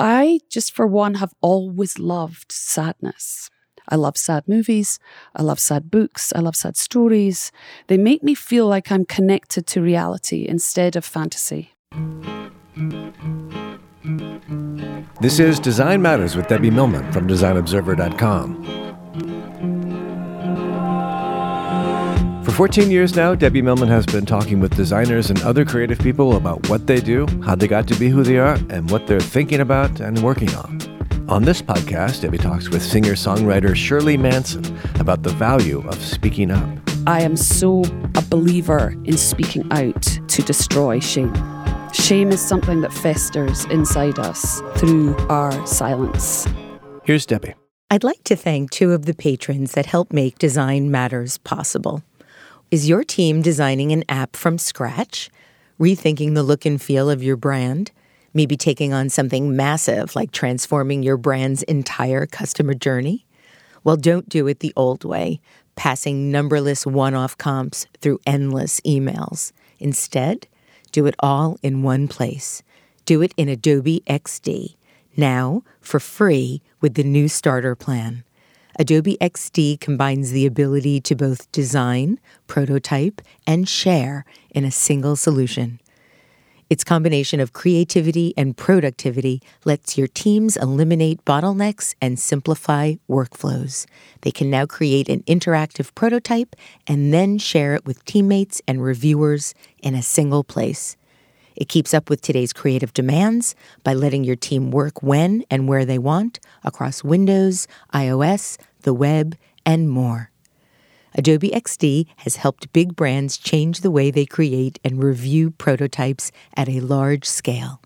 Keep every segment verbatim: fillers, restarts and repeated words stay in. I, just for one, have always loved sadness. I love sad movies. I love sad books. I love sad stories. They make me feel like I'm connected to reality instead of fantasy. This is Design Matters with Debbie Millman from design observer dot com. For fourteen years now, Debbie Millman has been talking with designers and other creative people about what they do, how they got to be who they are, and what they're thinking about and working on. On this podcast, Debbie talks with singer-songwriter Shirley Manson about the value of speaking up. I am so a believer in speaking out to destroy shame. Shame is something that festers inside us through our silence. Here's Debbie. I'd like to thank two of the patrons that help make Design Matters possible. Is your team designing an app from scratch? Rethinking the look and feel of your brand? Maybe taking on something massive like transforming your brand's entire customer journey? Well, don't do it the old way, passing numberless one-off comps through endless emails. Instead, do it all in one place. Do it in Adobe X D, now for free with the new starter plan. Adobe X D combines the ability to both design, prototype, and share in a single solution. Its combination of creativity and productivity lets your teams eliminate bottlenecks and simplify workflows. They can now create an interactive prototype and then share it with teammates and reviewers in a single place. It keeps up with today's creative demands by letting your team work when and where they want across Windows, iOS, the web, and more. Adobe X D has helped big brands change the way they create and review prototypes at a large scale.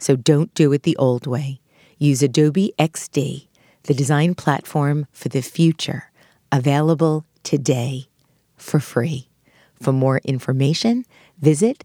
So don't do it the old way. Use Adobe X D, the design platform for the future, available today for free. For more information, visit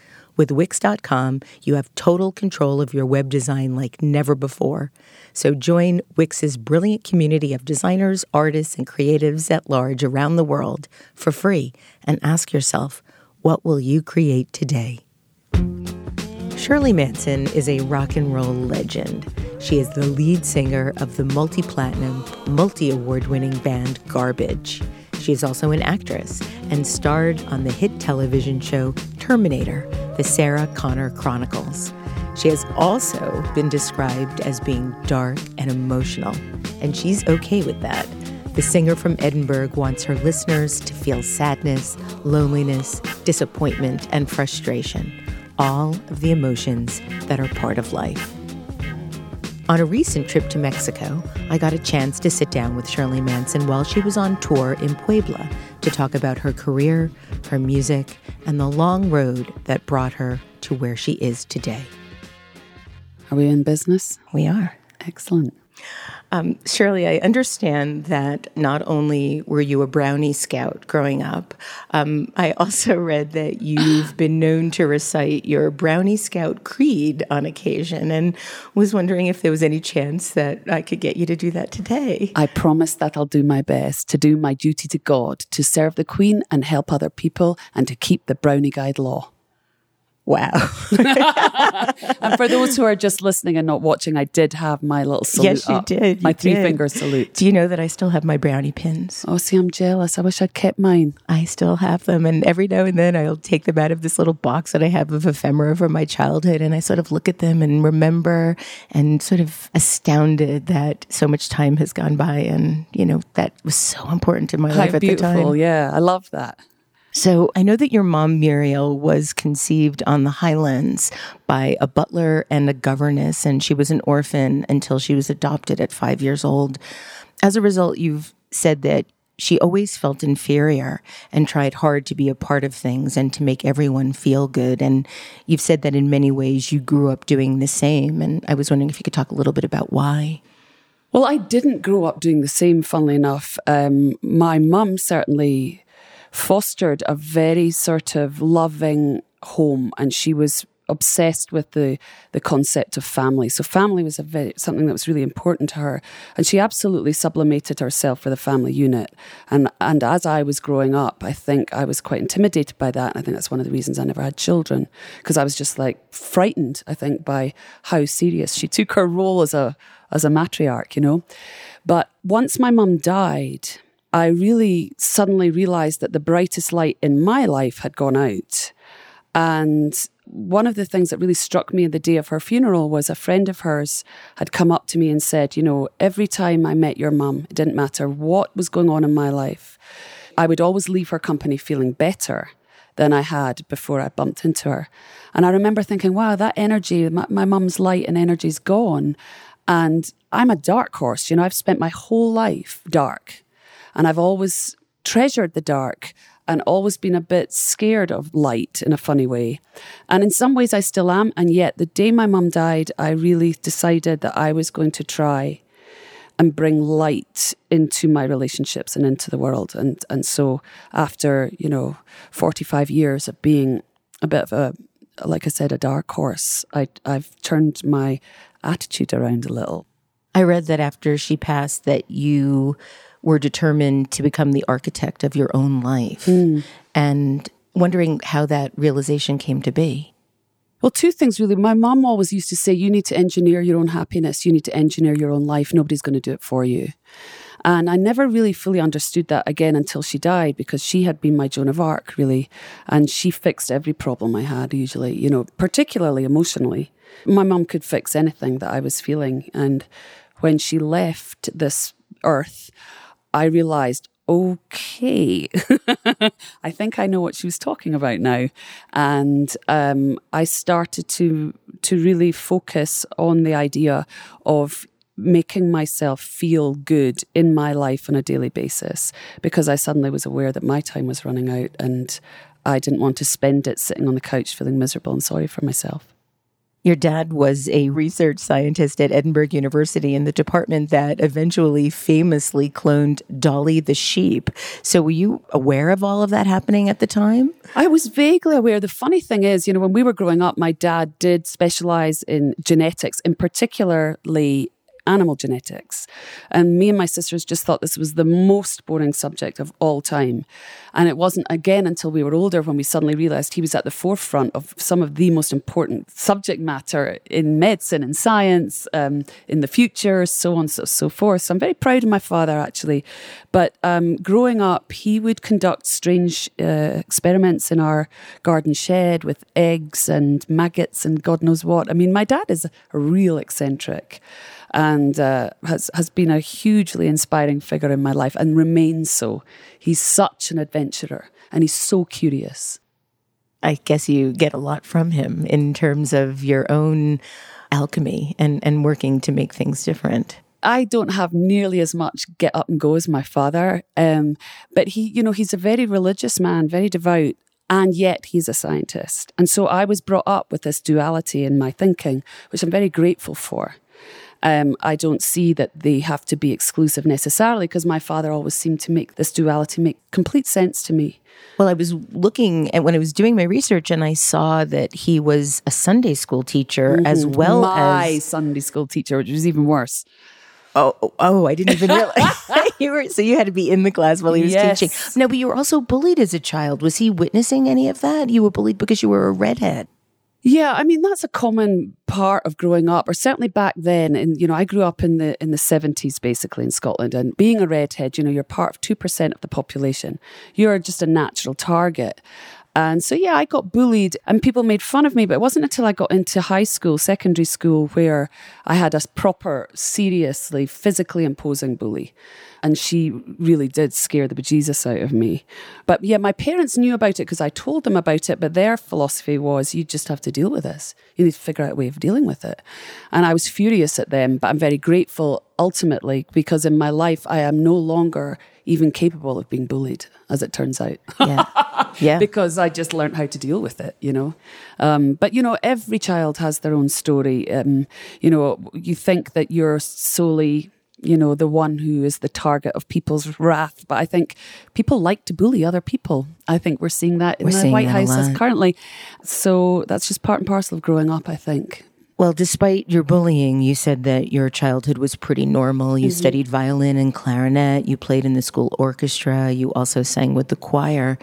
With Wix dot com, you have total control of your web design like never before. So join Wix's brilliant community of designers, artists, and creatives at large around the world for free and ask yourself, what will you create today? Shirley Manson is a rock and roll legend. She is the lead singer of the multi-platinum, multi-award-winning band Garbage. She is also an actress and starred on the hit television show Terminator: The Sarah Connor Chronicles. She has also been described as being dark and emotional, and she's okay with that. The singer from Edinburgh wants her listeners to feel sadness, loneliness, disappointment, and frustration, all of the emotions that are part of life. On a recent trip to Mexico, I got a chance to sit down with Shirley Manson while she was on tour in Puebla to talk about her career, her music, and the long road that brought her to where she is today. Are we in business? We are. Excellent. Um, Shirley, I understand that not only were you a Brownie Scout growing up, um, I also read that you've been known to recite your Brownie Scout creed on occasion, and was wondering if there was any chance that I could get you to do that today. I promise that I'll do my best to do my duty to God, to serve the Queen and help other people, and to keep the Brownie Guide law. Wow. And for those who are just listening and not watching, I did have my little salute. Yes, you up, did. You my did. Three-finger salute. Do you know that I still have my brownie pins? Oh, see, I'm jealous. I wish I'd kept mine. I still have them. And every now and then I'll take them out of this little box that I have of ephemera from my childhood. And I sort of look at them and remember, and sort of astounded that so much time has gone by. And, you know, that was so important in my How life at beautiful. The time. Yeah, I love that. So I know that your mom, Muriel, was conceived on the Highlands by a butler and a governess, and she was an orphan until she was adopted at five years old. As a result, you've said that she always felt inferior and tried hard to be a part of things and to make everyone feel good. And you've said that in many ways you grew up doing the same. And I was wondering if you could talk a little bit about why. Well, I didn't grow up doing the same, funnily enough. Um, my mum certainly fostered a very sort of loving home, and she was obsessed with the the concept of family. So family was a very, something that was really important to her, and she absolutely sublimated herself for the family unit. And and as I was growing up, I think I was quite intimidated by that, and I think that's one of the reasons I never had children, because I was just like frightened, I think, by how serious she took her role as a as a matriarch, you know. But once my mum died, I really suddenly realised that the brightest light in my life had gone out. And one of the things that really struck me on the day of her funeral was a friend of hers had come up to me and said, you know, every time I met your mum, it didn't matter what was going on in my life, I would always leave her company feeling better than I had before I bumped into her. And I remember thinking, wow, that energy, my mum's light and energy's gone. And I'm a dark horse, you know, I've spent my whole life dark. And I've always treasured the dark and always been a bit scared of light in a funny way. And in some ways I still am. And yet the day my mum died, I really decided that I was going to try and bring light into my relationships and into the world. And and so after, you know, forty-five years of being a bit of a, like I said, a dark horse, I, I've turned my attitude around a little. I read that after she passed that you were determined to become the architect of your own life, mm. and wondering how that realization came to be. Well, two things really. My mom always used to say, you need to engineer your own happiness. You need to engineer your own life. Nobody's going to do it for you. And I never really fully understood that again until she died, because she had been my Joan of Arc, really. And she fixed every problem I had usually, you know, particularly emotionally. My mom could fix anything that I was feeling. And when she left this earth, I realized, okay, I think I know what she was talking about now. And um, I started to to really focus on the idea of making myself feel good in my life on a daily basis, because I suddenly was aware that my time was running out and I didn't want to spend it sitting on the couch feeling miserable and sorry for myself. Your dad was a research scientist at Edinburgh University in the department that eventually famously cloned Dolly the sheep. So were you aware of all of that happening at the time? I was vaguely aware. The funny thing is, you know, when we were growing up, my dad did specialize in genetics, in particularly animal genetics. And me and my sisters just thought this was the most boring subject of all time. And it wasn't, again, until we were older when we suddenly realised he was at the forefront of some of the most important subject matter in medicine and science, um, in the future, so on and so, so forth. So I'm very proud of my father, actually. But um, growing up, he would conduct strange uh, experiments in our garden shed with eggs and maggots and God knows what. I mean, my dad is a real eccentric and uh, has, has been a hugely inspiring figure in my life and remains so. He's such an adventurer and he's so curious. I guess you get a lot from him in terms of your own alchemy and, and working to make things different. I don't have nearly as much get up and go as my father, um, but he, you know, he's a very religious man, very devout, and yet he's a scientist. And so I was brought up with this duality in my thinking, which I'm very grateful for. Um, I don't see that they have to be exclusive necessarily because my father always seemed to make this duality make complete sense to me. Well, I was looking at when I was doing my research and I saw that he was a Sunday school teacher mm-hmm. as well my as... My Sunday school teacher, which was even worse. Oh, oh, oh, I didn't even realize. you were, so you had to be in the class while he was yes. teaching. No, but you were also bullied as a child. Was he witnessing any of that? You were bullied because you were a redhead. Yeah, I mean, that's a common part of growing up, or certainly back then. And, you know, I grew up in the in the seventies, basically, in Scotland. And being a redhead, you know, you're part of two percent of the population. You're just a natural target. And so, yeah, I got bullied and people made fun of me, but it wasn't until I got into high school, secondary school, where I had a proper, seriously, physically imposing bully. And she really did scare the bejesus out of me. But yeah, my parents knew about it because I told them about it, but their philosophy was, you just have to deal with this. You need to figure out a way of dealing with it. And I was furious at them, but I'm very grateful ultimately because in my life, I am no longer even capable of being bullied, as it turns out. Yeah. Yeah. Because I just learned how to deal with it, you know. Um, but, you know, every child has their own story. Um, you know, you think that you're solely, you know, the one who is the target of people's wrath. But I think people like to bully other people. I think we're seeing that in we're the White House currently. So that's just part and parcel of growing up, I think. Well, despite your bullying, you said that your childhood was pretty normal. You mm-hmm. studied violin and clarinet. You played in the school orchestra. You also sang with the choir.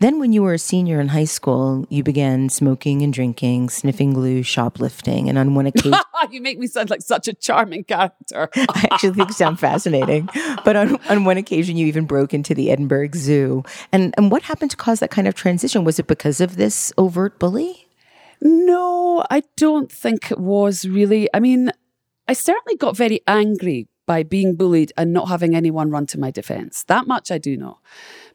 Then when you were a senior in high school, you began smoking and drinking, sniffing glue, shoplifting, and on one occasion... You make me sound like such a charming character. I actually think you sound fascinating. But on, on one occasion, you even broke into the Edinburgh Zoo. And, and what happened to cause that kind of transition? Was it because of this overt bully? No, I don't think it was really. I mean, I certainly got very angry by being bullied and not having anyone run to my defense. That much I do know.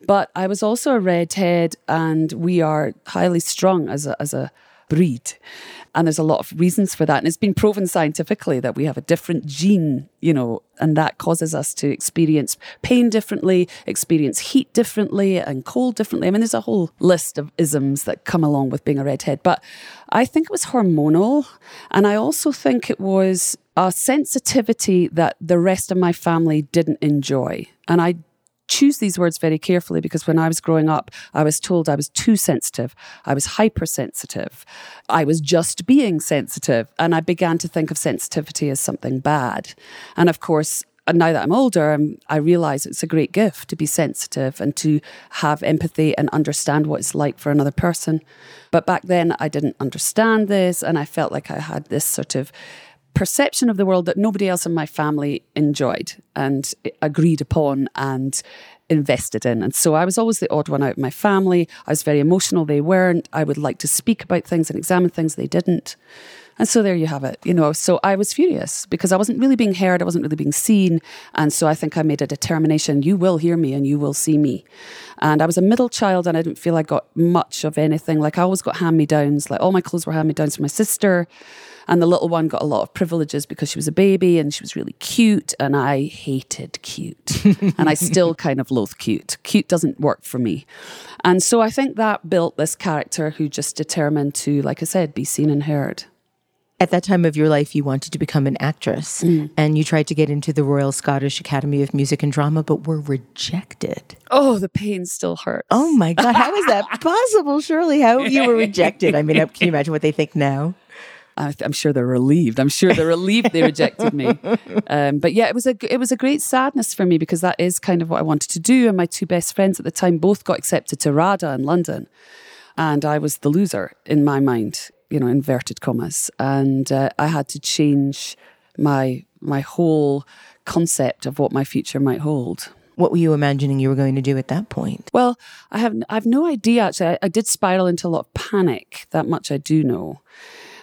But I was also a redhead and we are highly strung as a, as a breed. And there's a lot of reasons for that. And it's been proven scientifically that we have a different gene, you know, and that causes us to experience pain differently, experience heat differently and cold differently. I mean, there's a whole list of isms that come along with being a redhead. But I think it was hormonal. And I also think it was a sensitivity that the rest of my family didn't enjoy. And I choose these words very carefully because when I was growing up, I was told I was too sensitive. I was hypersensitive. I was just being sensitive. And I began to think of sensitivity as something bad. And of course, now that I'm older, I'm, I realize it's a great gift to be sensitive and to have empathy and understand what it's like for another person. But back then, I didn't understand this. And I felt like I had this sort of perception of the world that nobody else in my family enjoyed and agreed upon and invested in. And so I was always the odd one out of my family. I was very emotional. They weren't. I would like to speak about things and examine things. They didn't. And so there you have it. You know, so I was furious because I wasn't really being heard. I wasn't really being seen. And so I think I made a determination, you will hear me and you will see me. And I was a middle child and I didn't feel I got much of anything. Like I always got hand-me-downs, like all my clothes were hand-me-downs from my sister. And the little one got a lot of privileges because she was a baby and she was really cute. And I hated cute. And I still kind of loathe cute. Cute doesn't work for me. And so I think that built this character who just determined to, like I said, be seen and heard. At that time of your life, you wanted to become an actress mm. and you tried to get into the Royal Scottish Academy of Music and Drama, but were rejected. Oh, the pain still hurts. Oh my God. How is that possible, Shirley? How you were rejected? I mean, can you imagine what they think now? I, I'm sure they're relieved. I'm sure they're relieved they rejected me. Um, but yeah, it was a it was a great sadness for me because that is kind of what I wanted to do. And my two best friends at the time both got accepted to RADA in London, and I was the loser in my mind, you know, inverted commas. And uh, I had to change my my whole concept of what my future might hold. What were you imagining you were going to do at that point? Well, I have I have no idea, actually. I, I did spiral into a lot of panic. That much I do know.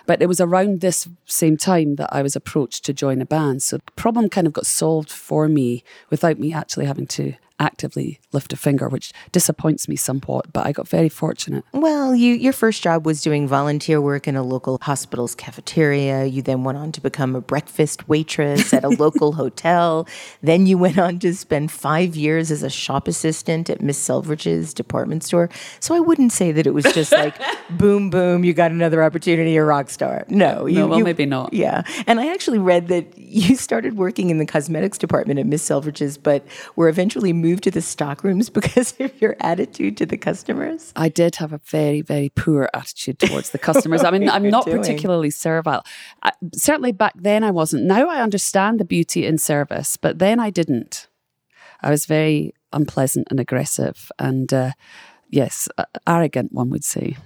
But it was around this same time that I was approached to join a band. So the problem kind of got solved for me without me actually having to actively lift a finger, which disappoints me somewhat, but I got very fortunate. Well, you, your first job was doing volunteer work in a local hospital's cafeteria. You then went on to become a breakfast waitress at a local hotel. Then you went on to spend five years as a shop assistant at Miss Selvidge's department store. So I wouldn't say that it was just like, boom, boom, you got another opportunity, you're a rock star. No. You, no well, you, maybe not. Yeah. And I actually read that you started working in the cosmetics department at Miss Selvidge's, but were eventually moved to the stockrooms because of your attitude to the customers? I did have a very, very poor attitude towards the customers. I mean, I'm not doing? particularly servile. I, certainly back then I wasn't. Now I understand the beauty in service, but then I didn't. I was very unpleasant and aggressive and, uh, yes, uh, arrogant, one would say.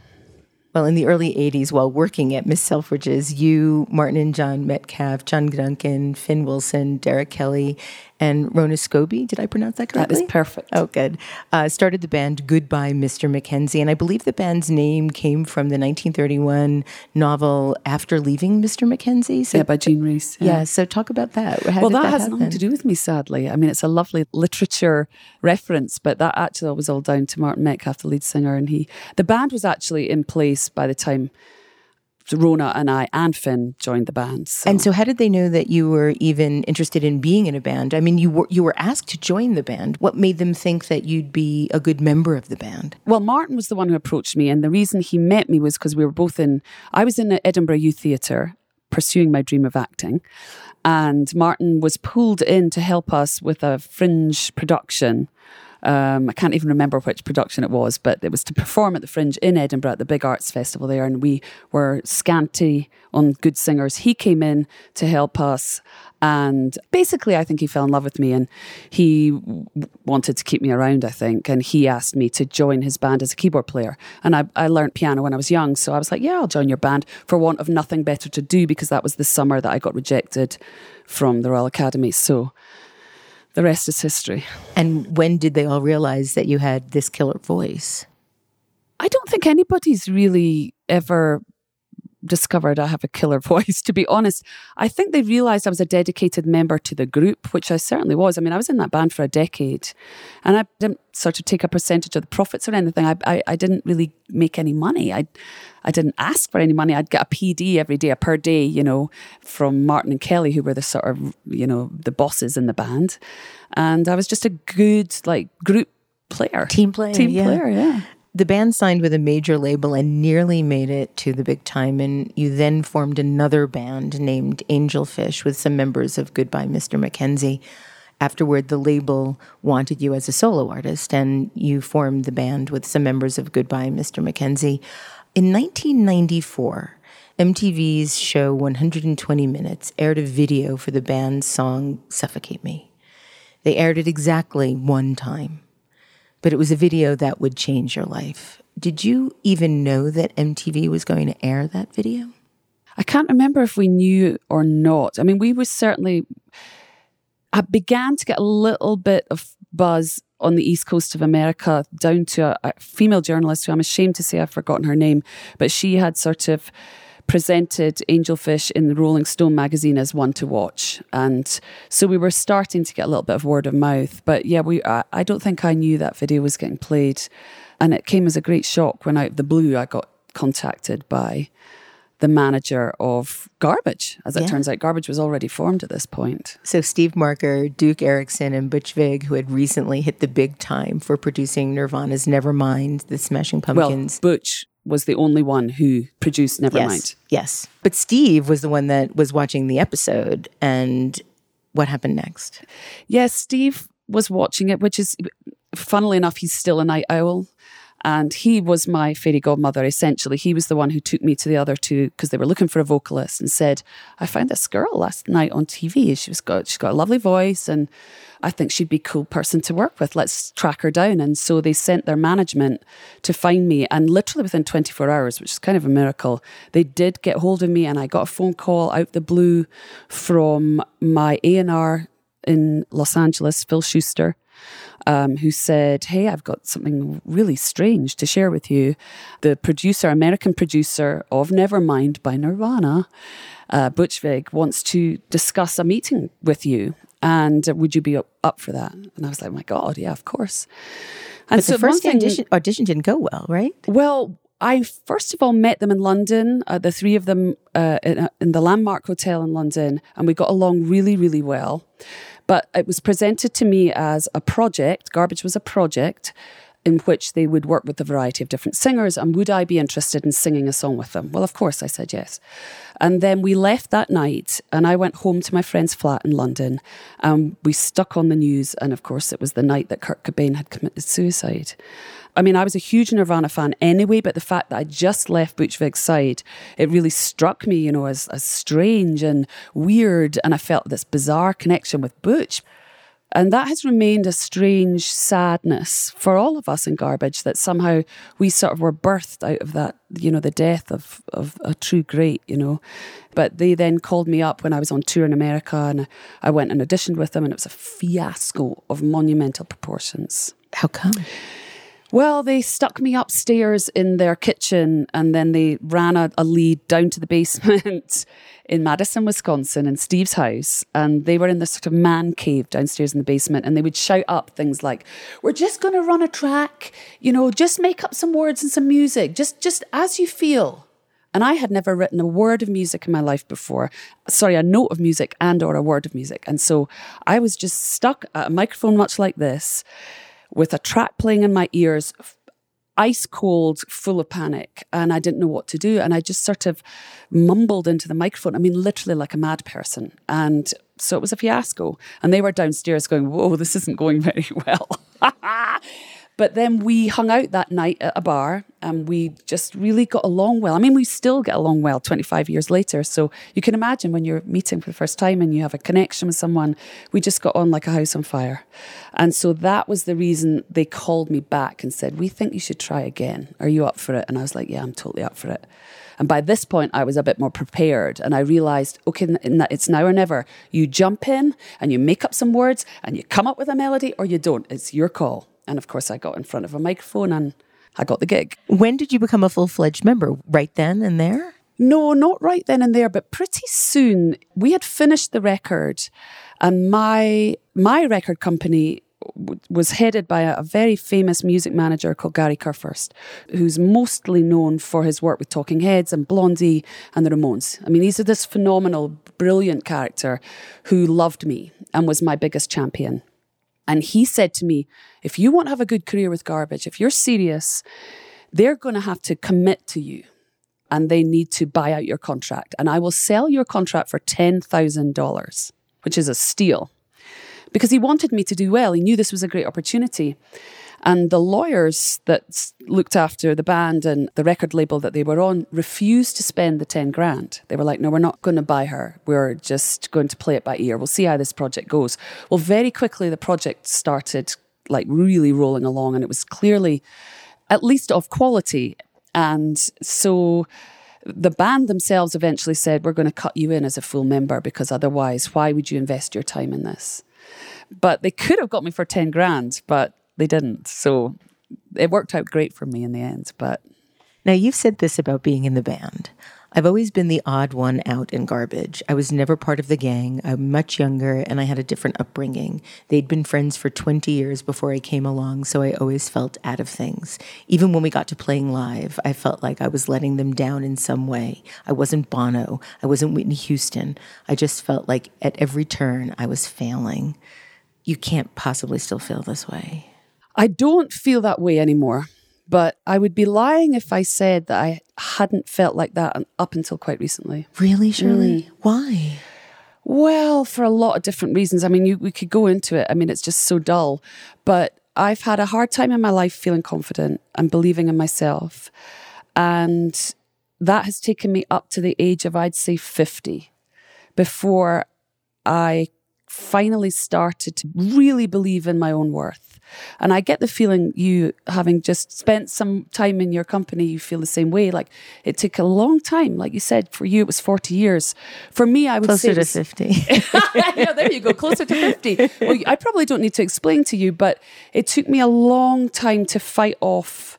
Well, in the early eighties, while working at Miss Selfridge's, you, Martin and John Metcalf, John Duncan, Finn Wilson, Derek Kelly, and Rona Scobie, did I pronounce that correctly? That is perfect. Oh, good. Uh, started the band Goodbye Mister McKenzie, and I believe the band's name came from the nineteen thirty-one novel After Leaving Mister McKenzie. So, yeah, by Jean Rhys. Yeah. yeah, so talk about that. How well, that, that has happen? nothing to do with me, sadly. I mean, it's a lovely literature reference, but that actually was all down to Martin Metcalf, the lead singer, and he. The band was actually in place by the time Rona and I and Finn joined the band. So. And so how did they know that you were even interested in being in a band? I mean, you were, you were asked to join the band. What made them think that you'd be a good member of the band? Well, Martin was the one who approached me, and the reason he met me was because we were both in... I was in the Edinburgh Youth Theatre pursuing my dream of acting, and Martin was pulled in to help us with a fringe production. Um, I can't even remember which production it was, but it was to perform at the Fringe in Edinburgh at the big arts festival there, and we were scanty on good singers. He came in to help us, and basically I think he fell in love with me, and he w- wanted to keep me around, I think, and he asked me to join his band as a keyboard player. And I, I learned piano when I was young, so I was like, yeah, I'll join your band for want of nothing better to do, because that was the summer that I got rejected from the Royal Academy, so... the rest is history. And when did they all realize that you had this killer voice? I don't think anybody's really ever discovered I have a killer voice, to be honest. I think they realized I was a dedicated member to the group, which I certainly was. I mean, I was in that band for a decade, and I didn't sort of take a percentage of the profits or anything. I I, I didn't really make any money. I I didn't ask for any money. I'd get a P D every day, a per day, you know, from Martin and Kelly, who were the sort of, you know, the bosses in the band. And I was just a good, like, group player. Team player, Team yeah. player, yeah. The band signed with a major label and nearly made it to the big time, and you then formed another band named Angelfish with some members of Goodbye Mister McKenzie. Afterward, the label wanted you as a solo artist, and you formed the band with some members of Goodbye Mister McKenzie. In nineteen ninety-four, M T V's show one hundred twenty minutes aired a video for the band's song Suffocate Me. They aired it exactly one time, but it was a video that would change your life. Did you even know that M T V was going to air that video? I can't remember if we knew or not. I mean, we were certainly... I began to get a little bit of buzz on the East Coast of America, down to a, a female journalist who I'm ashamed to say I've forgotten her name, but she had sort of presented Angelfish in the Rolling Stone magazine as one to watch. And so we were starting to get a little bit of word of mouth. But yeah, we I, I don't think I knew that video was getting played. And it came as a great shock when out of the blue I got contacted by the manager of Garbage. As it yeah. turns out, Garbage was already formed at this point. So Steve Marker, Duke Erickson, and Butch Vig, who had recently hit the big time for producing Nirvana's Nevermind, the Smashing Pumpkins. Well, Butch was the only one who produced Nevermind. Yes, yes. But Steve was the one that was watching the episode. And what happened next? Yes, Steve was watching it, which is, funnily enough, he's still a night owl. And he was my fairy godmother, essentially. He was the one who took me to the other two because they were looking for a vocalist and said, I found this girl last night on T V. She's got, she's got a lovely voice and I think she'd be a cool person to work with. Let's track her down. And so they sent their management to find me. And literally within twenty-four hours, which is kind of a miracle, they did get hold of me. And I got a phone call out the blue from my A and R in Los Angeles, Phil Schuster, Um, who said, hey, I've got something really strange to share with you. The producer, American producer of Nevermind by Nirvana, uh, Butch Vig, wants to discuss a meeting with you. And uh, would you be up for that? And I was like, oh my God, yeah, of course. And but so the first thing, audition, audition didn't go well, right? Well, I first of all met them in London, uh, the three of them uh, in, in the Landmark Hotel in London, and we got along really, really well. But it was presented to me as a project. Garbage was a project in which they would work with a variety of different singers. And would I be interested in singing a song with them? Well, of course, I said yes. And then we left that night and I went home to my friend's flat in London. And we stuck on the news. And of course, it was the night that Kurt Cobain had committed suicide. I mean, I was a huge Nirvana fan anyway, but the fact that I just left Butch Vig's side, it really struck me, you know, as, as strange and weird. And I felt this bizarre connection with Butch. And that has remained a strange sadness for all of us in Garbage, that somehow we sort of were birthed out of that, you know, the death of, of a true great, you know. But they then called me up when I was on tour in America and I went and auditioned with them and it was a fiasco of monumental proportions. How come? Well, they stuck me upstairs in their kitchen and then they ran a, a lead down to the basement in Madison, Wisconsin, in Steve's house. And they were in this sort of man cave downstairs in the basement and they would shout up things like, we're just going to run a track, you know, just make up some words and some music, just just as you feel. And I had never written a word of music in my life before. Sorry, a note of music and or a word of music. And so I was just stuck at a microphone much like this, with a track playing in my ears, ice cold, full of panic. And I didn't know what to do. And I just sort of mumbled into the microphone. I mean, literally like a mad person. And so it was a fiasco. And they were downstairs going, whoa, this isn't going very well. But then we hung out that night at a bar and we just really got along well. I mean, we still get along well twenty-five years later. So you can imagine when you're meeting for the first time and you have a connection with someone, we just got on like a house on fire. And so that was the reason they called me back and said, we think you should try again. Are you up for it? And I was like, yeah, I'm totally up for it. And by this point, I was a bit more prepared and I realized, okay, it's now or never. You jump in and you make up some words and you come up with a melody or you don't. It's your call. And of course, I got in front of a microphone and I got the gig. When did you become a full-fledged member? Right then and there? No, not right then and there, but pretty soon. We had finished the record and my my record company w- was headed by a, a very famous music manager called Gary Kerfurst, who's mostly known for his work with Talking Heads and Blondie and the Ramones. I mean, he's this phenomenal, brilliant character who loved me and was my biggest champion. And he said to me, if you want to have a good career with Garbage, if you're serious, they're going to have to commit to you and they need to buy out your contract. And I will sell your contract for ten thousand dollars, which is a steal. Because he wanted me to do well. He knew this was a great opportunity. And the lawyers that looked after the band and the record label that they were on refused to spend the ten grand. They were like, no, we're not going to buy her. We're just going to play it by ear. We'll see how this project goes. Well, very quickly, the project started like really rolling along and it was clearly at least of quality. And so the band themselves eventually said, we're going to cut you in as a full member because otherwise, why would you invest your time in this? But they could have got me for ten grand, but they didn't. So it worked out great for me in the end. But now you've said this about being in the band. I've always been the odd one out in Garbage. I was never part of the gang. I'm much younger and I had a different upbringing. They'd been friends for twenty years before I came along, so I always felt out of things. Even when we got to playing live, I felt like I was letting them down in some way. I wasn't Bono. I wasn't Whitney Houston. I just felt like at every turn I was failing. You can't possibly still feel this way. I don't feel that way anymore, but I would be lying if I said that I hadn't felt like that up until quite recently. Really, Shirley? Mm. Why? Well, for a lot of different reasons. I mean, you, we could go into it. I mean, it's just so dull. But I've had a hard time in my life feeling confident and believing in myself. And that has taken me up to the age of, I'd say, fifty, before I finally started to really believe in my own worth. And I get the feeling, you having just spent some time in your company, you feel the same way. Like, it took a long time. Like you said, for you, it was forty years. For me, I would closer say... Closer to fifty. Yeah, there you go, closer to fifty. Well, I probably don't need to explain to you, but it took me a long time to fight off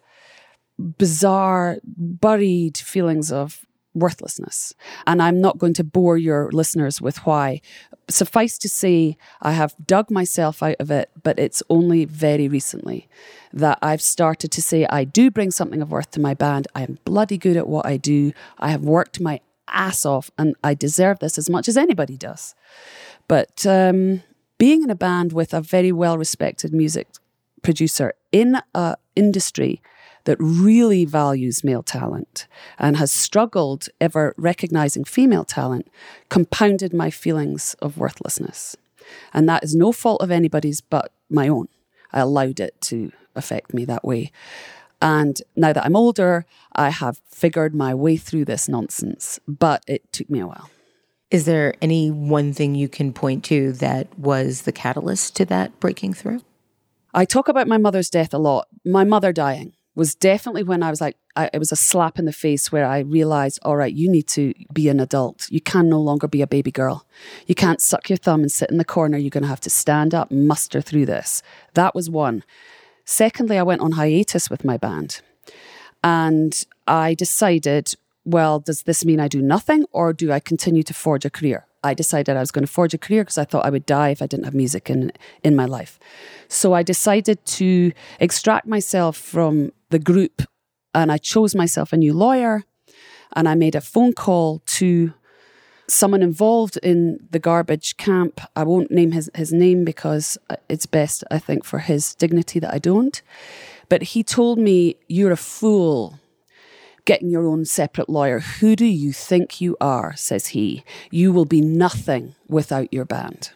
bizarre, buried feelings of worthlessness. And I'm not going to bore your listeners with why. Suffice to say, I have dug myself out of it, but it's only very recently that I've started to say, I do bring something of worth to my band. I am bloody good at what I do. I have worked my ass off and I deserve this as much as anybody does. But um, being in a band with a very well-respected music producer in an industry that really values male talent and has struggled ever recognizing female talent compounded my feelings of worthlessness. And that is no fault of anybody's but my own. I allowed it to affect me that way. And now that I'm older, I have figured my way through this nonsense, but it took me a while. Is there any one thing you can point to that was the catalyst to that breaking through? I talk about my mother's death a lot. My mother dying was definitely when I was like, I, it was a slap in the face where I realized, all right, you need to be an adult. You can no longer be a baby girl. You can't suck your thumb and sit in the corner. You're going to have to stand up, muster through this. That was one. Secondly, I went on hiatus with my band. And I decided, well, does this mean I do nothing or do I continue to forge a career? I decided I was going to forge a career because I thought I would die if I didn't have music in in my life. So I decided to extract myself from the group and I chose myself a new lawyer and I made a phone call to someone involved in the Garbage camp. I won't name his, his name because it's best, I think, for his dignity that I don't. But he told me, you're a fool getting your own separate lawyer. Who do you think you are, says he. You will be nothing without your band.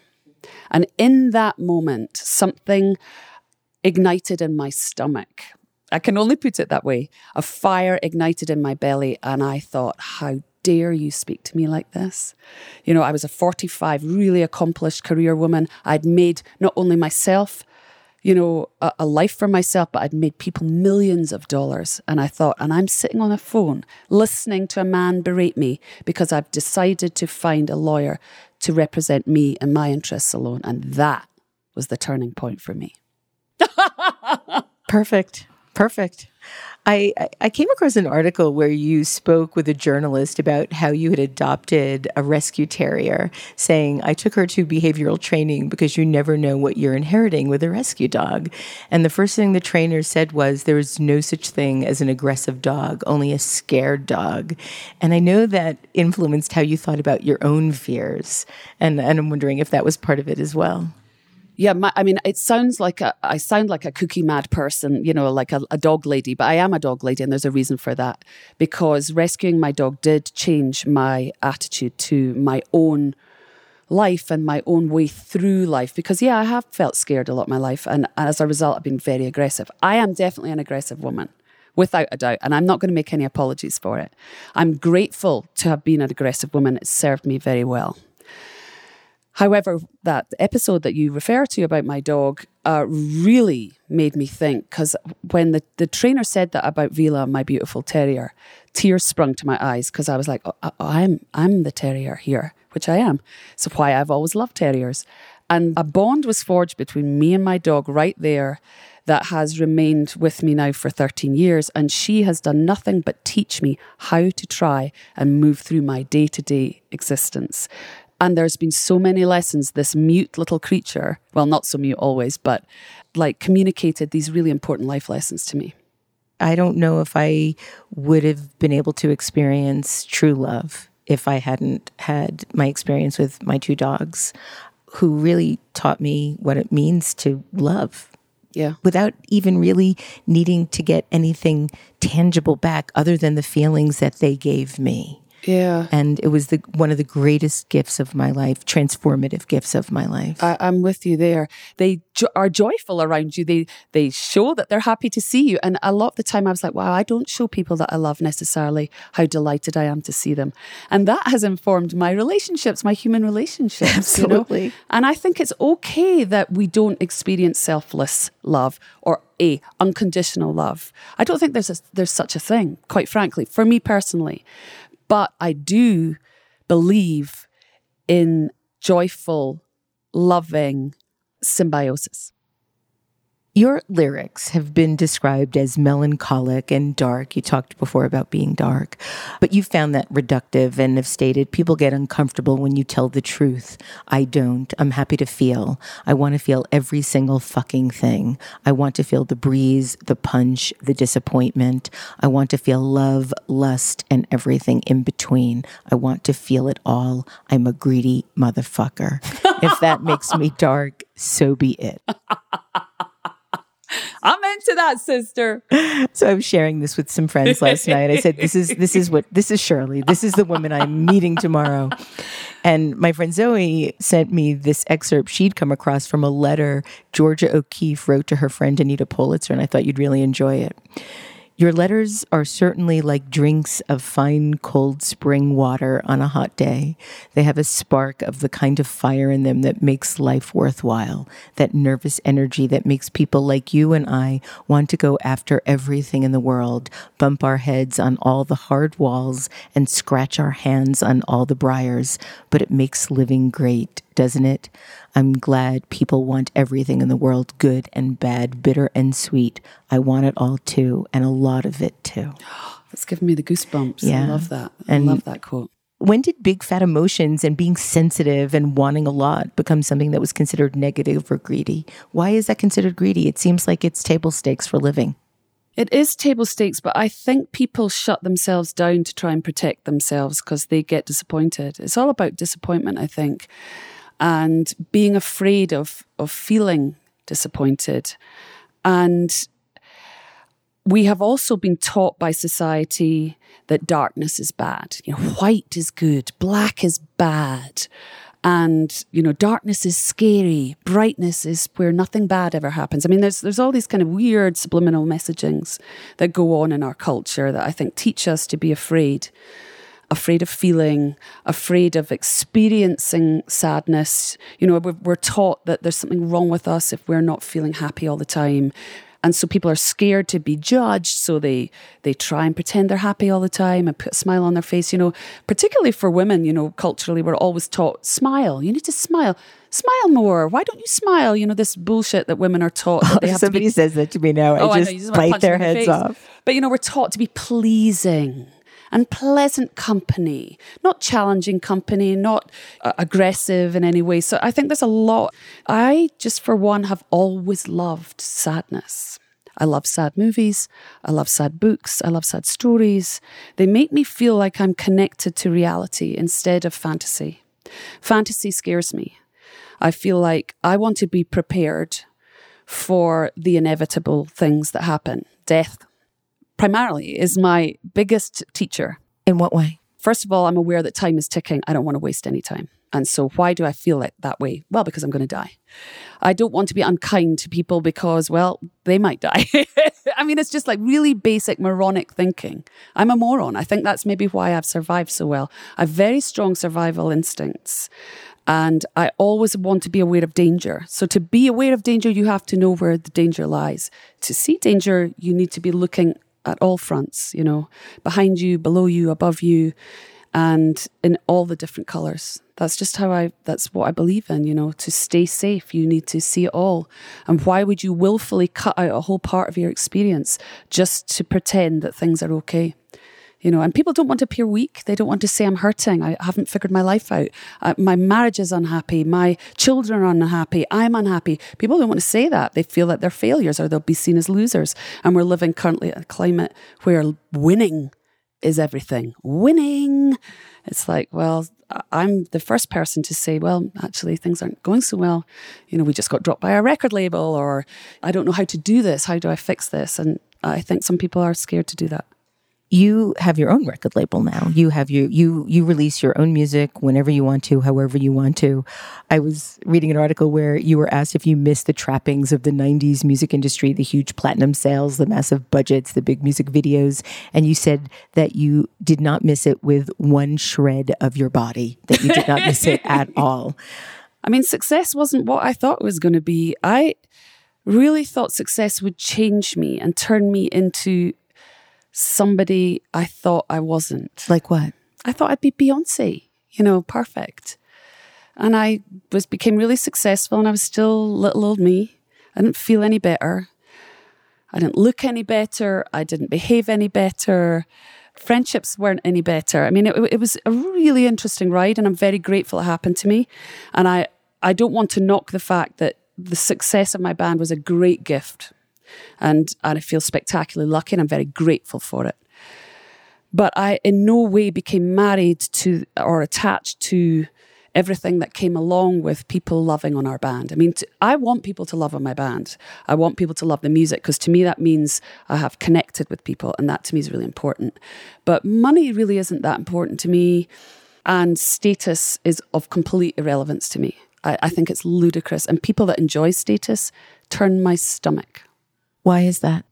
And in that moment, something ignited in my stomach. I can only put it that way. A fire ignited in my belly and I thought, how dare you speak to me like this? You know, I was a forty-five, really accomplished career woman. I'd made not only myself, you know, a, a life for myself, but I'd made people millions of dollars. And I thought, and I'm sitting on a phone listening to a man berate me because I've decided to find a lawyer to represent me and my interests alone. And that was the turning point for me. Perfect. Perfect. I, I came across an article where you spoke with a journalist about how you had adopted a rescue terrier, saying, I took her to behavioral training because you never know what you're inheriting with a rescue dog. And the first thing the trainer said was, there is no such thing as an aggressive dog, only a scared dog. And I know that influenced how you thought about your own fears. And, and I'm wondering if that was part of it as well. Yeah, my, I mean, it sounds like a, I sound like a cookie mad person, you know, like a, a dog lady, but I am a dog lady and there's a reason for that, because rescuing my dog did change my attitude to my own life and my own way through life, because, yeah, I have felt scared a lot in my life and as a result, I've been very aggressive. I am definitely an aggressive woman, without a doubt, and I'm not going to make any apologies for it. I'm grateful to have been an aggressive woman. It served me very well. However, that episode that you refer to about my dog uh, really made me think, because when the, the trainer said that about Vila, my beautiful terrier, tears sprung to my eyes because I was like, oh, I'm I'm the terrier here, which I am. So why I've always loved terriers. And a bond was forged between me and my dog right there that has remained with me now for thirteen years. And she has done nothing but teach me how to try and move through my day-to-day existence. And there's been so many lessons this mute little creature, well, not so mute always, but like communicated these really important life lessons to me. I don't know if I would have been able to experience true love if I hadn't had my experience with my two dogs, who really taught me what it means to love. Yeah. Without even really needing to get anything tangible back other than the feelings that they gave me. Yeah. And it was the one of the greatest gifts of my life, transformative gifts of my life. I, I'm with you there. They jo- are joyful around you. They they show that they're happy to see you. And a lot of the time I was like, wow, I don't show people that I love necessarily how delighted I am to see them. And that has informed my relationships, my human relationships. Absolutely. You know? And I think it's okay that we don't experience selfless love or A, unconditional love. I don't think there's a, there's such a thing, quite frankly, for me personally. But I do believe in joyful, loving symbiosis. Your lyrics have been described as melancholic and dark. You talked before about being dark, but you found that reductive and have stated people get uncomfortable when you tell the truth. I don't. I'm happy to feel. I want to feel every single fucking thing. I want to feel the breeze, the punch, the disappointment. I want to feel love, lust, and everything in between. I want to feel it all. I'm a greedy motherfucker. If that makes me dark, so be it. I'm into that, sister. So I'm sharing this with some friends last night. I said, this is this is what, this is Shirley. This is the woman I'm meeting tomorrow. And my friend Zoe sent me this excerpt she'd come across from a letter Georgia O'Keeffe wrote to her friend Anita Pulitzer, and I thought you'd really enjoy it. Your letters are certainly like drinks of fine, cold spring water on a hot day. They have a spark of the kind of fire in them that makes life worthwhile, that nervous energy that makes people like you and I want to go after everything in the world, bump our heads on all the hard walls, and scratch our hands on all the briars. But it makes living great, doesn't it? I'm glad people want everything in the world, good and bad, bitter and sweet. I want it all too, and a lot of it too. That's giving me the goosebumps. Yeah. I love that. I and love that quote. When did big fat emotions and being sensitive and wanting a lot become something that was considered negative or greedy? Why is that considered greedy? It seems like it's table stakes for living. It is table stakes, but I think people shut themselves down to try and protect themselves because they get disappointed. It's all about disappointment, I think. And being afraid of, of feeling disappointed. And we have also been taught by society that darkness is bad. You know, white is good, black is bad. And, you know, darkness is scary. Brightness is where nothing bad ever happens. I mean, there's there's all these kind of weird subliminal messagings that go on in our culture that I think teach us to be afraid. Afraid of feeling, afraid of experiencing sadness. You know, we're, we're taught that there's something wrong with us if we're not feeling happy all the time. And so people are scared to be judged, so they they try and pretend they're happy all the time and put a smile on their face. You know, particularly for women, you know, culturally, we're always taught, smile, you need to smile. Smile more. Why don't you smile? You know, this bullshit that women are taught. That they have Somebody to be... says that to me now. Oh, I just, I know, just bite their heads off. But, you know, we're taught to be pleasing and pleasant company, not challenging company, not uh, aggressive in any way. So I think there's a lot. I just, for one, have always loved sadness. I love sad movies. I love sad books. I love sad stories. They make me feel like I'm connected to reality instead of fantasy. Fantasy scares me. I feel like I want to be prepared for the inevitable things that happen. Death, primarily, is my biggest teacher. In what way? First of all, I'm aware that time is ticking. I don't want to waste any time. And so why do I feel it that way? Well, because I'm going to die. I don't want to be unkind to people because, well, they might die. I mean, it's just like really basic moronic thinking. I'm a moron. I think that's maybe why I've survived so well. I have very strong survival instincts. And I always want to be aware of danger. So to be aware of danger, you have to know where the danger lies. To see danger, you need to be looking at all fronts, you know, behind you, below you, above you, and in all the different colors. That's just how I, that's what I believe in, you know, to stay safe, you need to see it all. And why would you willfully cut out a whole part of your experience just to pretend that things are okay? You know, and people don't want to appear weak. They don't want to say I'm hurting. I haven't figured my life out. Uh, my marriage is unhappy. My children are unhappy. I'm unhappy. People don't want to say that. They feel that they're failures or they'll be seen as losers. And we're living currently in a climate where winning is everything. Winning. It's like, well, I'm the first person to say, well, actually, things aren't going so well. You know, we just got dropped by a record label, or I don't know how to do this. How do I fix this? And I think some people are scared to do that. you have your own record label now. You have your, you you release your own music whenever you want to, however you want to. I was reading an article where you were asked if you missed the trappings of the nineties music industry, the huge platinum sales, the massive budgets, the big music videos, and you said that you did not miss it with one shred of your body, that you did not miss it at all. I mean, success wasn't what I thought it was going to be. I really thought success would change me and turn me into somebody I thought I wasn't. Like what? I thought I'd be Beyonce, you know, perfect. And I was became really successful, and I was still little old me. I didn't feel any better. I didn't look any better. I didn't behave any better. Friendships weren't any better. I mean, it, it was a really interesting ride, and I'm very grateful it happened to me. And I, I don't want to knock the fact that the success of my band was a great gift. And, and I feel spectacularly lucky, and I'm very grateful for it. But I in no way became married to or attached to everything that came along with people loving on our band. I mean, to, I want people to love on my band. I want people to love the music, because to me that means I have connected with people, and that to me is really important. But money really isn't that important to me, and status is of complete irrelevance to me. I, I think it's ludicrous, and people that enjoy status turn my stomach. Why is that?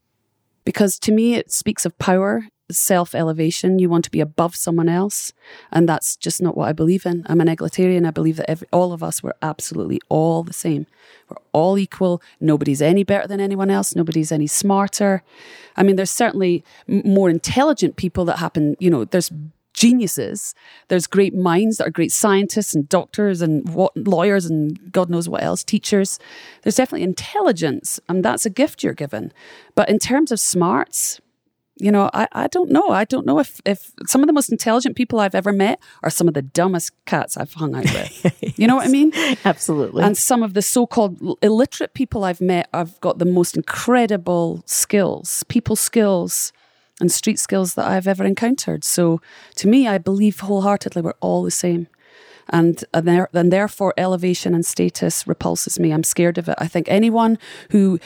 Because to me it speaks of power, self-elevation. You want to be above someone else, and that's just not what I believe in. I'm an egalitarian. I believe that every, all of us, we're absolutely all the same. We're all equal. Nobody's any better than anyone else. Nobody's any smarter. I mean, there's certainly more intelligent people that happen, you know, there's geniuses. There's great minds that are great scientists and doctors and what, lawyers and God knows what else, teachers. There's definitely intelligence, and that's a gift you're given. But in terms of smarts, you know, I, I don't know. I don't know if, if some of the most intelligent people I've ever met are some of the dumbest cats I've hung out with. Yes. You know what I mean? Absolutely. And some of the so-called illiterate people I've met, I've got the most incredible skills, people skills and street skills that I've ever encountered. So to me, I believe wholeheartedly we're all the same. And, and, there, and therefore elevation and status repulses me. I'm scared of it. I think anyone who...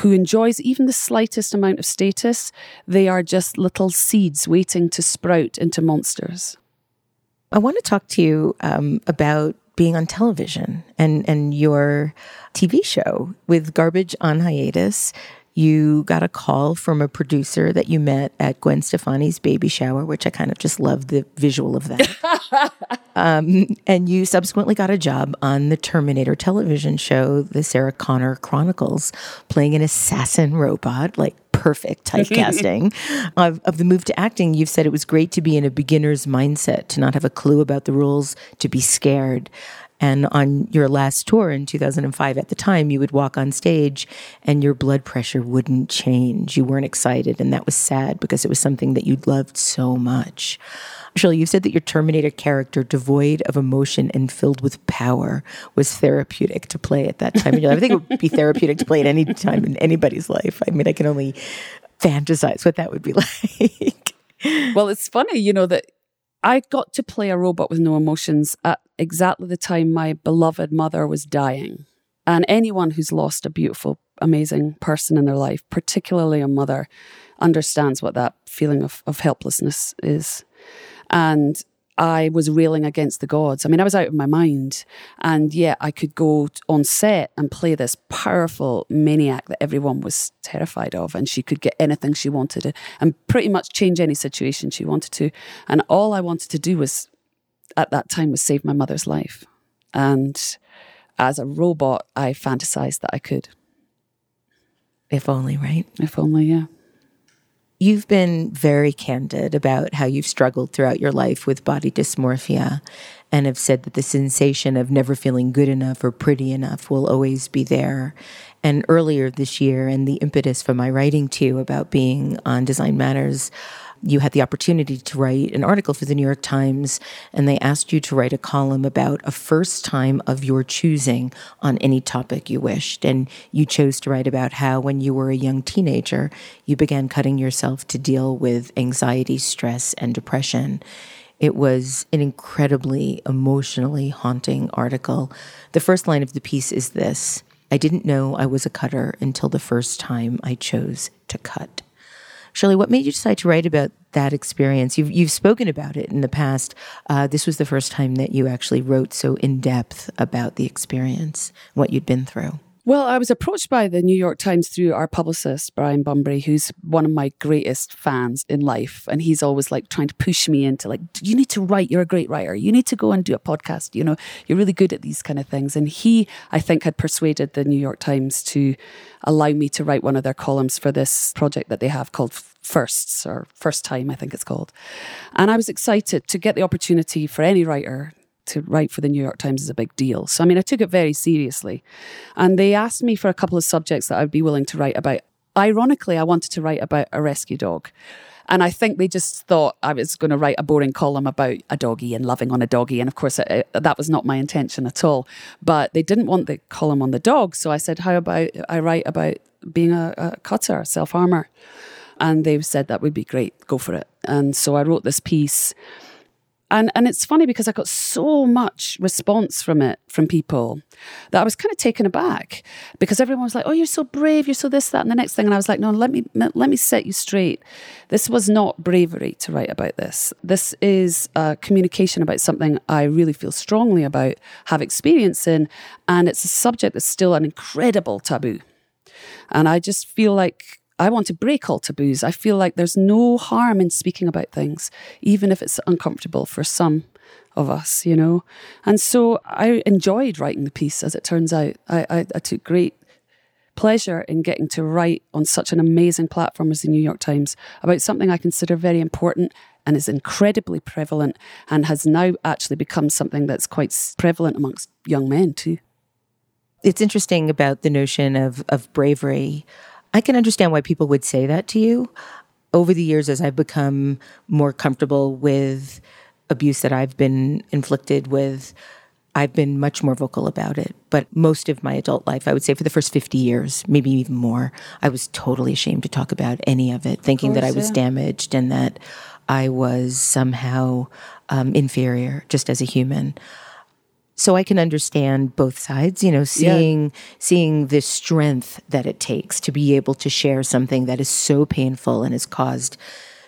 who enjoys even the slightest amount of status, they are just little seeds waiting to sprout into monsters. I want to talk to you um, about being on television and, and your T V show. With Garbage on hiatus, you got a call from a producer that you met at Gwen Stefani's baby shower, which I kind of just love the visual of that. um, and you subsequently got a job on the Terminator television show, The Sarah Connor Chronicles, playing an assassin robot, like perfect typecasting. of, of the move to acting, you've said it was great to be in a beginner's mindset, to not have a clue about the rules, to be scared. And on your last tour in two thousand five, at the time, you would walk on stage and your blood pressure wouldn't change. You weren't excited, and that was sad because it was something that you loved so much. Shirley, you've said that your Terminator character, devoid of emotion and filled with power, was therapeutic to play at that time in your life. I think it would be therapeutic to play at any time in anybody's life. I mean, I can only fantasize what that would be like. Well, it's funny, you know, that I got to play a robot with no emotions at exactly the time my beloved mother was dying. And anyone who's lost a beautiful, amazing person in their life, particularly a mother, understands what that feeling of, of helplessness is. And I was railing against the gods. I mean, I was out of my mind. And yet I could go on set and play this powerful maniac that everyone was terrified of. And she could get anything she wanted to, and pretty much change any situation she wanted to. And all I wanted to do was, at that time, was save my mother's life. And as a robot, I fantasized that I could. If only, right? If only, yeah. You've been very candid about how you've struggled throughout your life with body dysmorphia, and have said that the sensation of never feeling good enough or pretty enough will always be there. And earlier this year, and the impetus for my writing to you about being on Design Matters, you had the opportunity to write an article for the New York Times, and they asked you to write a column about a first time of your choosing on any topic you wished. And you chose to write about how, when you were a young teenager, you began cutting yourself to deal with anxiety, stress, and depression. It was an incredibly emotionally haunting article. The first line of the piece is this: "I didn't know I was a cutter until the first time I chose to cut." Shirley, what made you decide to write about that experience? You've you've spoken about it in the past. Uh, this was the first time that you actually wrote so in depth about the experience, what you'd been through. Well, I was approached by the New York Times through our publicist, Brian Bunbury, who's one of my greatest fans in life. And he's always like trying to push me into like, you need to write, you're a great writer. You need to go and do a podcast. You know, you're really good at these kind of things. And he, I think, had persuaded the New York Times to allow me to write one of their columns for this project that they have called Firsts or First Time, I think it's called. And I was excited to get the opportunity for any writer to write for the New York Times is a big deal. So, I mean, I took it very seriously. And they asked me for a couple of subjects that I'd be willing to write about. Ironically, I wanted to write about a rescue dog. And I think they just thought I was going to write a boring column about a doggy and loving on a doggy. And of course, I, that was not my intention at all. But they didn't want the column on the dog. So I said, how about I write about being a, a cutter, a self-harmer? And they said that would be great. Go for it. And so I wrote this piece. And and it's funny because I got so much response from it, from people, that I was kind of taken aback because everyone was like, oh, you're so brave, you're so this, that, and the next thing. And I was like, no, let me let me set you straight. This was not bravery to write about this. This is a communication about something I really feel strongly about, have experience in, and it's a subject that's still an incredible taboo. And I just feel like I want to break all taboos. I feel like there's no harm in speaking about things, even if it's uncomfortable for some of us, you know. And so I enjoyed writing the piece, as it turns out. I, I, I took great pleasure in getting to write on such an amazing platform as the New York Times about something I consider very important and is incredibly prevalent and has now actually become something that's quite prevalent amongst young men too. It's interesting about the notion of, of bravery. I can understand why people would say that to you. Over the years, as I've become more comfortable with abuse that I've been inflicted with, I've been much more vocal about it. But most of my adult life, I would say for the first fifty years, maybe even more, I was totally ashamed to talk about any of it, thinking of course, that I was yeah. damaged and that I was somehow um, inferior just as a human. So I can understand both sides, you know, seeing yeah. seeing the strength that it takes to be able to share something that is so painful and has caused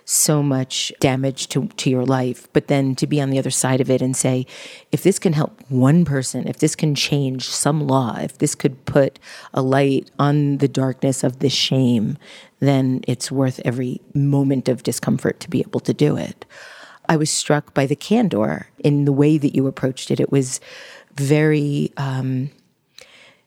so much damage to, to your life, but then to be on the other side of it and say, if this can help one person, if this can change some law, if this could put a light on the darkness of this shame, then it's worth every moment of discomfort to be able to do it. I was struck by the candor in the way that you approached it. It was very, um,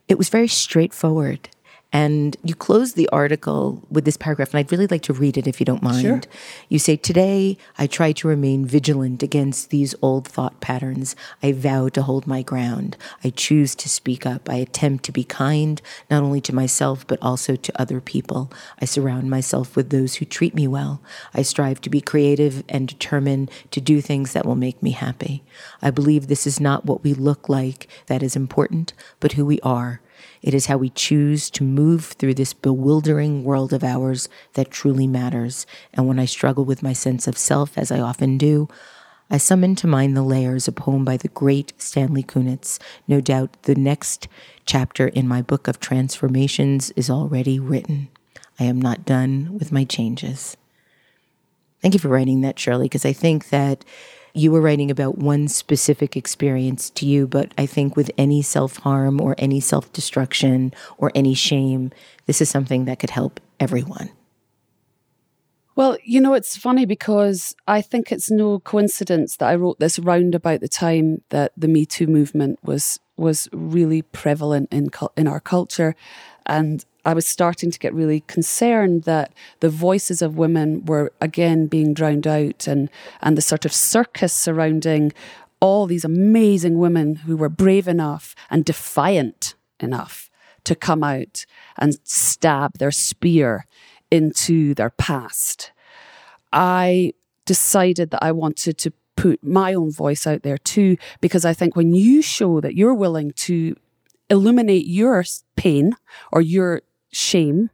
it was very straightforward. And you closed the article with this paragraph, and I'd really like to read it if you don't mind. Sure. You say, today I try to remain vigilant against these old thought patterns. I vow to hold my ground. I choose to speak up. I attempt to be kind, not only to myself, but also to other people. I surround myself with those who treat me well. I strive to be creative and determined to do things that will make me happy. I believe this is not what we look like that is important, but who we are. It is how we choose to move through this bewildering world of ours that truly matters. And when I struggle with my sense of self, as I often do, I summon to mind The Layers, a poem by the great Stanley Kunitz. No doubt the next chapter in my book of transformations is already written. I am not done with my changes. Thank you for writing that, Shirley, because I think that you were writing about one specific experience to you, but I think with any self-harm or any self-destruction or any shame, this is something that could help everyone. Well, you know, it's funny because I think it's no coincidence that I wrote this round about the time that the Me Too movement was was really prevalent in in our culture. And I was starting to get really concerned that the voices of women were again being drowned out, and, and the sort of circus surrounding all these amazing women who were brave enough and defiant enough to come out and stab their spear into their past. I decided that I wanted to put my own voice out there too, because I think when you show that you're willing to illuminate your pain or your shame,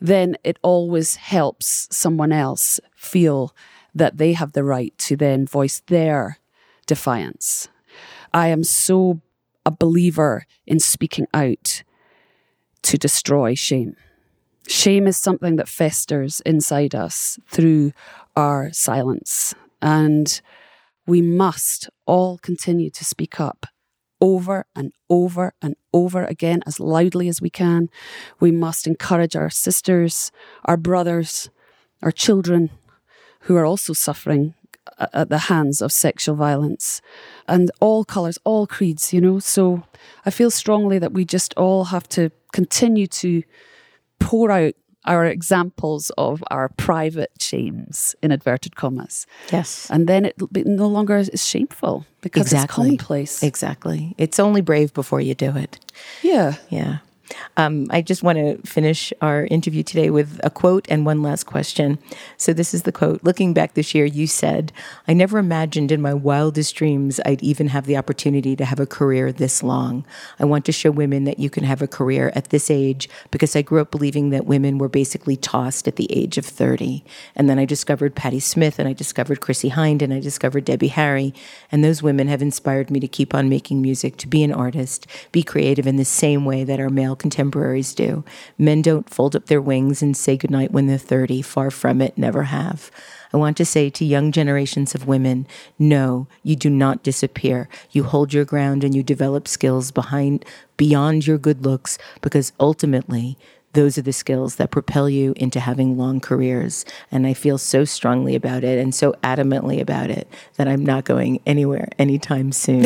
then it always helps someone else feel that they have the right to then voice their defiance. I am so a believer in speaking out to destroy shame. Shame is something that festers inside us through our silence. And we must all continue to speak up over and over and over again as loudly as we can. We must encourage our sisters, our brothers, our children who are also suffering at the hands of sexual violence, and all colours, all creeds, you know. So I feel strongly that we just all have to continue to pour out our examples of our private shames, in inverted commas. Yes. And then it no longer is shameful because exactly. It's commonplace. Exactly. It's only brave before you do it. Yeah. Yeah. Um, I just want to finish our interview today with a quote and one last question. So this is the quote. Looking back this year, you said, "I never imagined in my wildest dreams I'd even have the opportunity to have a career this long. I want to show women that you can have a career at this age because I grew up believing that women were basically tossed at the age of thirty. And then I discovered Patti Smith, and I discovered Chrissie Hynde, and I discovered Debbie Harry. And those women have inspired me to keep on making music, to be an artist, be creative in the same way that our male contemporaries do. Men don't fold up their wings and say goodnight when they're thirty. Far from it, never have. I want to say to young generations of women, no, you do not disappear. You hold your ground and you develop skills behind beyond your good looks, because ultimately, those are the skills that propel you into having long careers." And I feel so strongly about it and so adamantly about it that I'm not going anywhere anytime soon.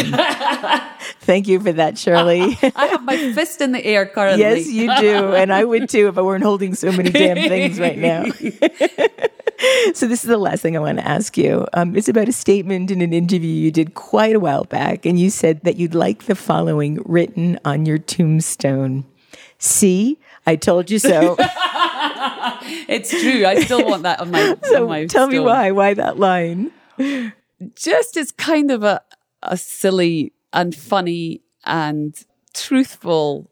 Thank you for that, Shirley. I have my fist in the air currently. Yes, you do. And I would too if I weren't holding so many damn things right now. So this is the last thing I want to ask you. Um, it's about a statement in an interview you did quite a while back. And you said that you'd like the following written on your tombstone. See, I told you so. It's true. I still want that on my, so on my tell stone. Me why, why that line? Just as kind of a, a silly and funny and truthful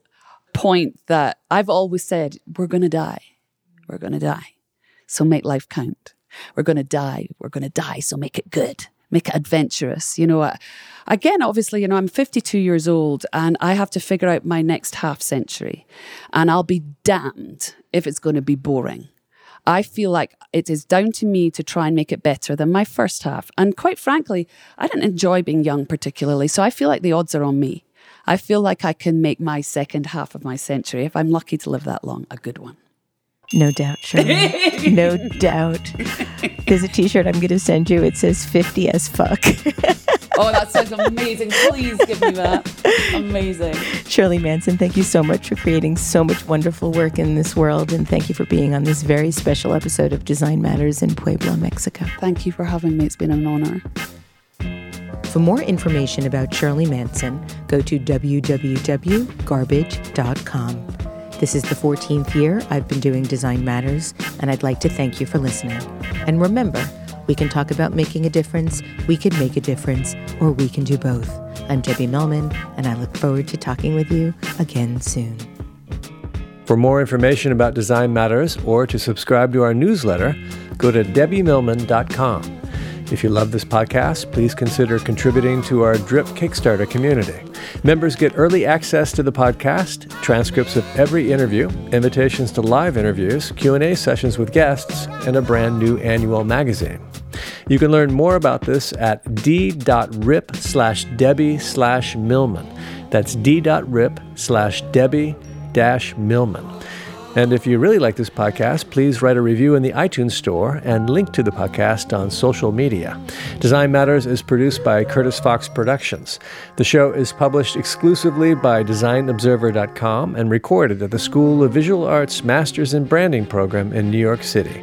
point that I've always said, we're going to die. We're going to die. So make life count. We're going to die. We're going to die. So make it good. Make it adventurous. You know, I, again, obviously, you know, I'm fifty-two years old and I have to figure out my next half century, and I'll be damned if it's going to be boring. I feel like it is down to me to try and make it better than my first half. And quite frankly, I don't enjoy being young particularly, so I feel like the odds are on me. I feel like I can make my second half of my century, if I'm lucky to live that long, a good one. No doubt, Shirley. No doubt. There's a t-shirt I'm going to send you. It says fifty as fuck. Oh, that sounds amazing. Please give me that. Amazing. Shirley Manson, thank you so much for creating so much wonderful work in this world. And thank you for being on this very special episode of Design Matters in Puebla, Mexico. Thank you for having me. It's been an honor. For more information about Shirley Manson, go to w w w dot garbage dot com. This is the fourteenth year I've been doing Design Matters, and I'd like to thank you for listening. And remember, we can talk about making a difference, we can make a difference, or we can do both. I'm Debbie Millman, and I look forward to talking with you again soon. For more information about Design Matters or to subscribe to our newsletter, go to debbie millman dot com. If you love this podcast, please consider contributing to our Drip Kickstarter community. Members get early access to the podcast, transcripts of every interview, invitations to live interviews, Q and A sessions with guests, and a brand new annual magazine. You can learn more about this at d.rip slash Debbie slash Millman. That's d.rip slash Debbie dash Millman. And if you really like this podcast, please write a review in the iTunes store and link to the podcast on social media. Design Matters is produced by Curtis Fox Productions. The show is published exclusively by design observer dot com and recorded at the School of Visual Arts Masters in Branding program in New York City.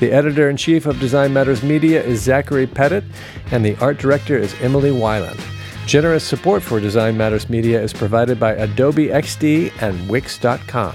The editor-in-chief of Design Matters Media is Zachary Pettit, and the art director is Emily Weiland. Generous support for Design Matters Media is provided by Adobe X D and Wix dot com.